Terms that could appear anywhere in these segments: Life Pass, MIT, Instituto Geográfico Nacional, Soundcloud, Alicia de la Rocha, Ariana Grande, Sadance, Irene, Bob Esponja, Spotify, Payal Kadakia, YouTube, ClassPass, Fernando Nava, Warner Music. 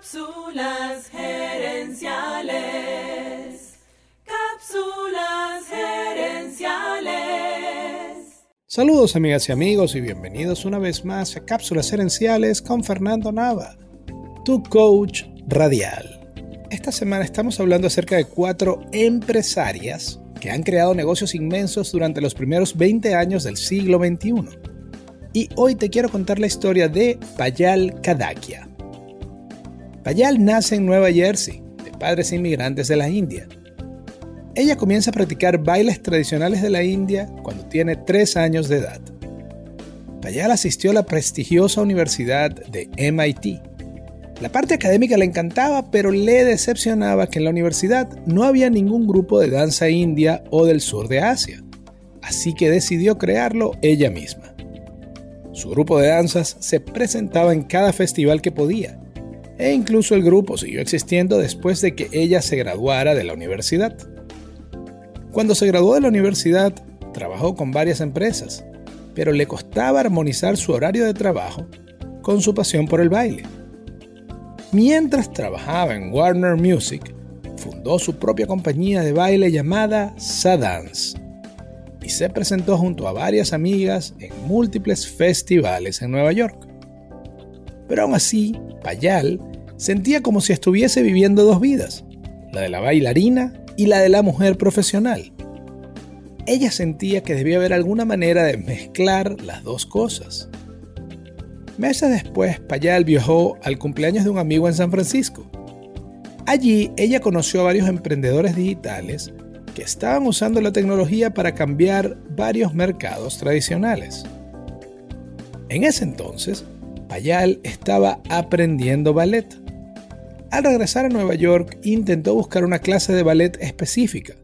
Cápsulas gerenciales. Cápsulas gerenciales. Saludos, amigas y amigos, y bienvenidos una vez más a Cápsulas gerenciales con Fernando Nava, tu coach radial. Esta semana estamos hablando acerca de 4 empresarias que han creado negocios inmensos durante los primeros 20 años del siglo XXI. Y hoy te quiero contar la historia de Payal Kadakia. Payal nace en Nueva Jersey, de padres inmigrantes de la India. Ella comienza a practicar bailes tradicionales de la India cuando tiene 3 años de edad. Payal asistió a la prestigiosa universidad de MIT. La parte académica le encantaba, pero le decepcionaba que en la universidad no había ningún grupo de danza india o del sur de Asia, así que decidió crearlo ella misma. Su grupo de danzas se presentaba en cada festival que podía, e incluso el grupo siguió existiendo después de que ella se graduara de la universidad. Cuando se graduó de la universidad, trabajó con varias empresas, pero le costaba armonizar su horario de trabajo con su pasión por el baile. Mientras trabajaba en Warner Music, fundó su propia compañía de baile llamada Sadance y se presentó junto a varias amigas en múltiples festivales en Nueva York. Pero aún así, Payal sentía como si estuviese viviendo 2 vidas, la de la bailarina y la de la mujer profesional. Ella sentía que debía haber alguna manera de mezclar las 2 cosas. Meses después, Payal viajó al cumpleaños de un amigo en San Francisco. Allí, ella conoció a varios emprendedores digitales que estaban usando la tecnología para cambiar varios mercados tradicionales. En ese entonces, Payal estaba aprendiendo ballet. Al regresar a Nueva York, intentó buscar una clase de ballet específica.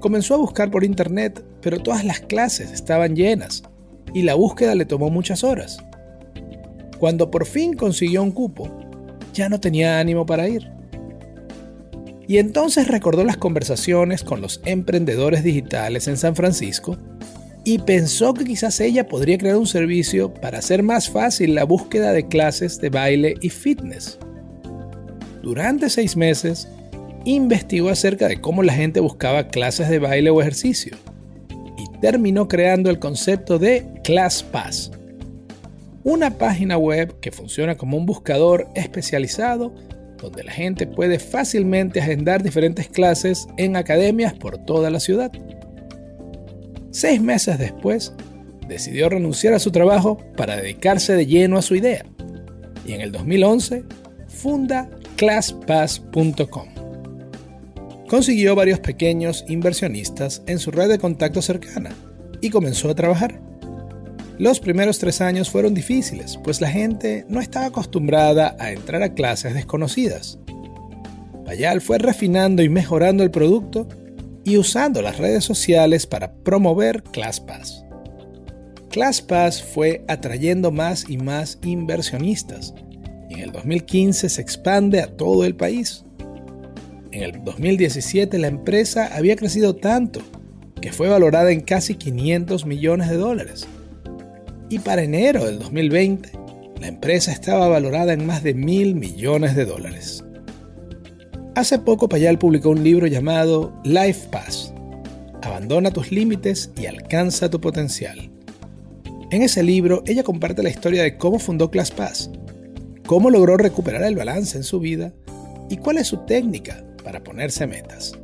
Comenzó a buscar por internet, pero todas las clases estaban llenas y la búsqueda le tomó muchas horas. Cuando por fin consiguió un cupo, ya no tenía ánimo para ir. Y entonces recordó las conversaciones con los emprendedores digitales en San Francisco y pensó que quizás ella podría crear un servicio para hacer más fácil la búsqueda de clases de baile y fitness. Durante 6 meses, investigó acerca de cómo la gente buscaba clases de baile o ejercicio y terminó creando el concepto de ClassPass, una página web que funciona como un buscador especializado donde la gente puede fácilmente agendar diferentes clases en academias por toda la ciudad. 6 meses después, decidió renunciar a su trabajo para dedicarse de lleno a su idea. Y en el 2011, funda ClassPass.com. Consiguió varios pequeños inversionistas en su red de contactos cercana y comenzó a trabajar. Los primeros 3 años fueron difíciles, pues la gente no estaba acostumbrada a entrar a clases desconocidas. Payal fue refinando y mejorando el producto y usando las redes sociales para promover ClassPass. ClassPass fue atrayendo más y más inversionistas y en el 2015 se expande a todo el país. En el 2017 la empresa había crecido tanto que fue valorada en casi $500 millones y para enero del 2020 la empresa estaba valorada en más de $1.000 millones. Hace poco Payal publicó un libro llamado Life Pass, abandona tus límites y alcanza tu potencial. En ese libro ella comparte la historia de cómo fundó ClassPass, cómo logró recuperar el balance en su vida y cuál es su técnica para ponerse metas.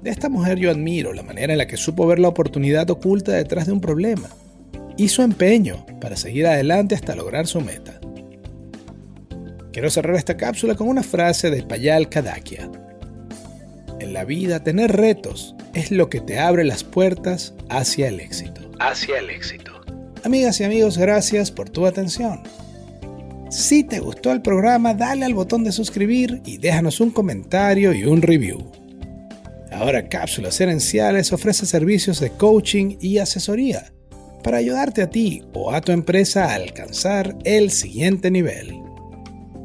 De esta mujer yo admiro la manera en la que supo ver la oportunidad oculta detrás de un problema y su empeño para seguir adelante hasta lograr su meta. Quiero cerrar esta cápsula con una frase de Payal Kadakia. En la vida, tener retos es lo que te abre las puertas hacia el éxito. Amigas y amigos, gracias por tu atención. Si te gustó el programa, dale al botón de suscribir y déjanos un comentario y un review. Ahora Cápsulas Gerenciales ofrece servicios de coaching y asesoría para ayudarte a ti o a tu empresa a alcanzar el siguiente nivel.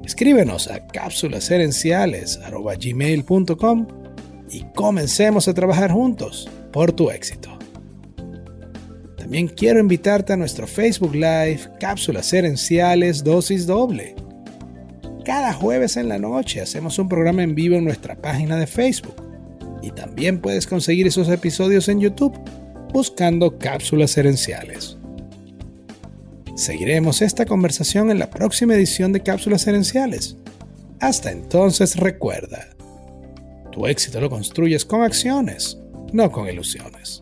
Escríbenos a cápsulasgerenciales@gmail.com y comencemos a trabajar juntos por tu éxito. También quiero invitarte a nuestro Facebook Live Cápsulas Gerenciales Dosis Doble. cada jueves en la noche hacemos un programa en vivo en nuestra página de Facebook. Y también puedes conseguir esos episodios en YouTube buscando Cápsulas Herenciales. Seguiremos esta conversación en la próxima edición de Cápsulas Herenciales. Hasta entonces, recuerda, tu éxito lo construyes con acciones, no con ilusiones.